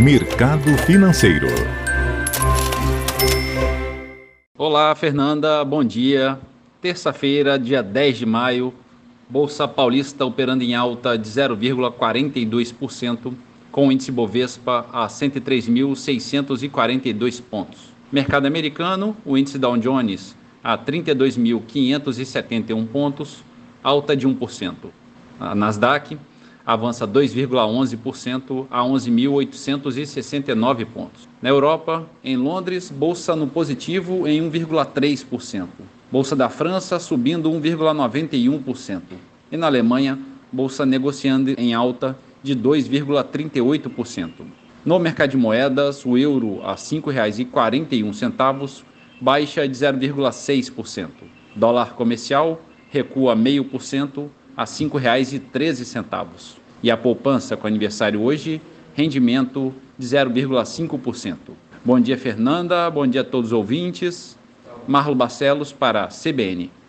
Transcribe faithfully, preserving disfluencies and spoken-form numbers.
Mercado Financeiro. Olá, Fernanda, bom dia. Terça-feira, dia dez de maio, Bolsa Paulista operando em alta de zero vírgula quarenta e dois por cento, com o índice Bovespa a cento e três mil seiscentos e quarenta e dois pontos. Mercado americano, o índice Dow Jones a trinta e dois mil quinhentos e setenta e um pontos, alta de um por cento. A Nasdaq avança dois vírgula onze por cento a onze mil oitocentos e sessenta e nove pontos. Na Europa, em Londres, bolsa no positivo em um vírgula três por cento. Bolsa da França subindo um vírgula noventa e um por cento. E na Alemanha, bolsa negociando em alta de dois vírgula trinta e oito por cento. No mercado de moedas, o euro a cinco reais e quarenta e um centavos, baixa de zero vírgula seis por cento. Dólar comercial recua zero vírgula cinco por cento a cinco reais e treze centavos. E a poupança com aniversário hoje, rendimento de zero vírgula cinco por cento. Bom dia, Fernanda. Bom dia a todos os ouvintes. Marlo Barcelos para a C B N.